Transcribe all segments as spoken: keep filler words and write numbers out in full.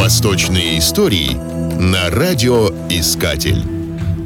Восточные истории на радио «Искатель».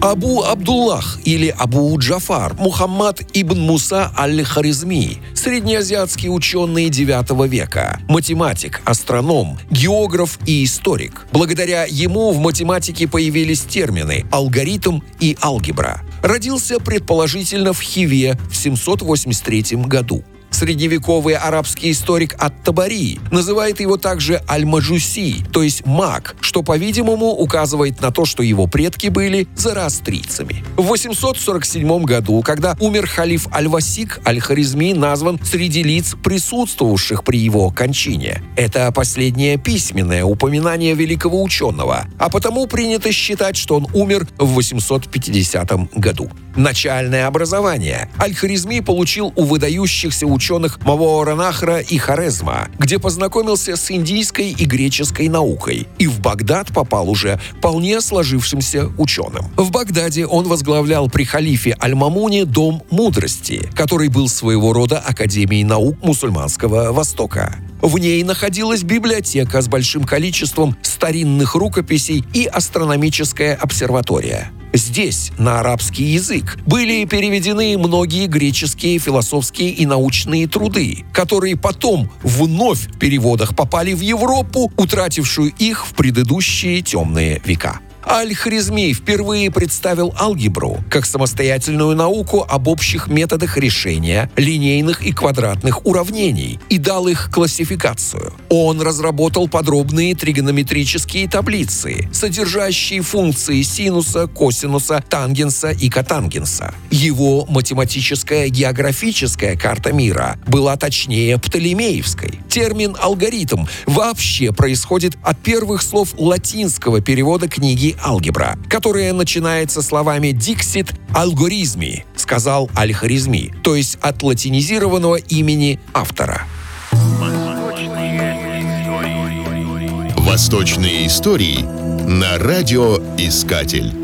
Абу Абдуллах или Абу Джафар, Мухаммад ибн Муса Аль-Хорезми, среднеазиатский ученый девятого века, математик, астроном, географ и историк. Благодаря ему в математике появились термины «алгоритм» и «алгебра». Родился, предположительно, в Хиве в семьсот восемьдесят третьем году. Средневековый арабский историк Ат-Табари называет его также Аль-Маджуси, то есть маг, что, по-видимому, указывает на то, что его предки были зороастрийцами. В восемьсот сорок седьмом году, когда умер халиф Аль-Васик, Аль-Хорезми назван среди лиц, присутствовавших при его кончине. Это последнее письменное упоминание великого ученого, а потому принято считать, что он умер в восемьсот пятидесятом году. Начальное образование Аль-Хорезми получил у выдающихся ученых Маворанахра и Харезма, где познакомился с индийской и греческой наукой, и в Багдад попал уже вполне сложившимся ученым. В Багдаде он возглавлял при халифе Аль-Мамуне Дом Мудрости, который был своего рода академией наук мусульманского Востока. В ней находилась библиотека с большим количеством старинных рукописей и астрономическая обсерватория. Здесь, на арабский язык, были переведены многие греческие философские и научные труды, которые потом вновь в переводах попали в Европу, утратившую их в предыдущие темные века. Аль-Хорезми впервые представил алгебру как самостоятельную науку об общих методах решения линейных и квадратных уравнений и дал их классификацию. Он разработал подробные тригонометрические таблицы, содержащие функции синуса, косинуса, тангенса и котангенса. Его математическая географическая карта мира была точнее птолемеевской. Термин «алгоритм» вообще происходит от первых слов латинского перевода книги «Алгебра», которая начинается словами «Dixit Algorismi», сказал Аль-Хорезми, то есть от латинизированного имени автора. Восточные истории на радио «Искатель».